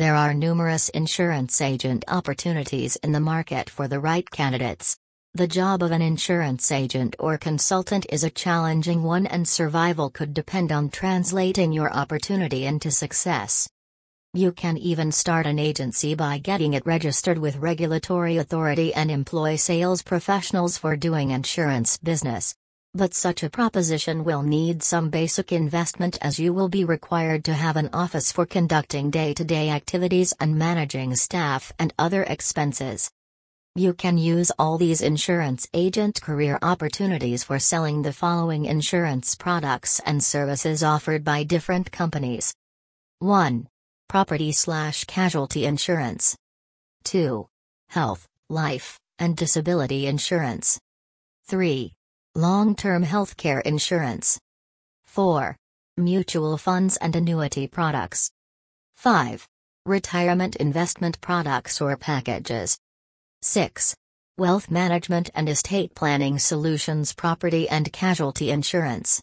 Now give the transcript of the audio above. There are numerous insurance agent opportunities in the market for the right candidates. The job of an insurance agent or consultant is a challenging one, and survival could depend on translating your opportunity into success. You can even start an agency by getting it registered with regulatory authority and employ sales professionals for doing insurance business. But such a proposition will need some basic investment, as you will be required to have an office for conducting day-to-day activities and managing staff and other expenses. You can use all these insurance agent career opportunities for selling the following insurance products and services offered by different companies. 1. Property/casualty insurance. 2. Health, life, and disability insurance. 3. Long-term healthcare insurance. 4. Mutual funds and annuity products. 5. Retirement investment products or packages. 6. Wealth management and estate planning solutions. Property and casualty insurance.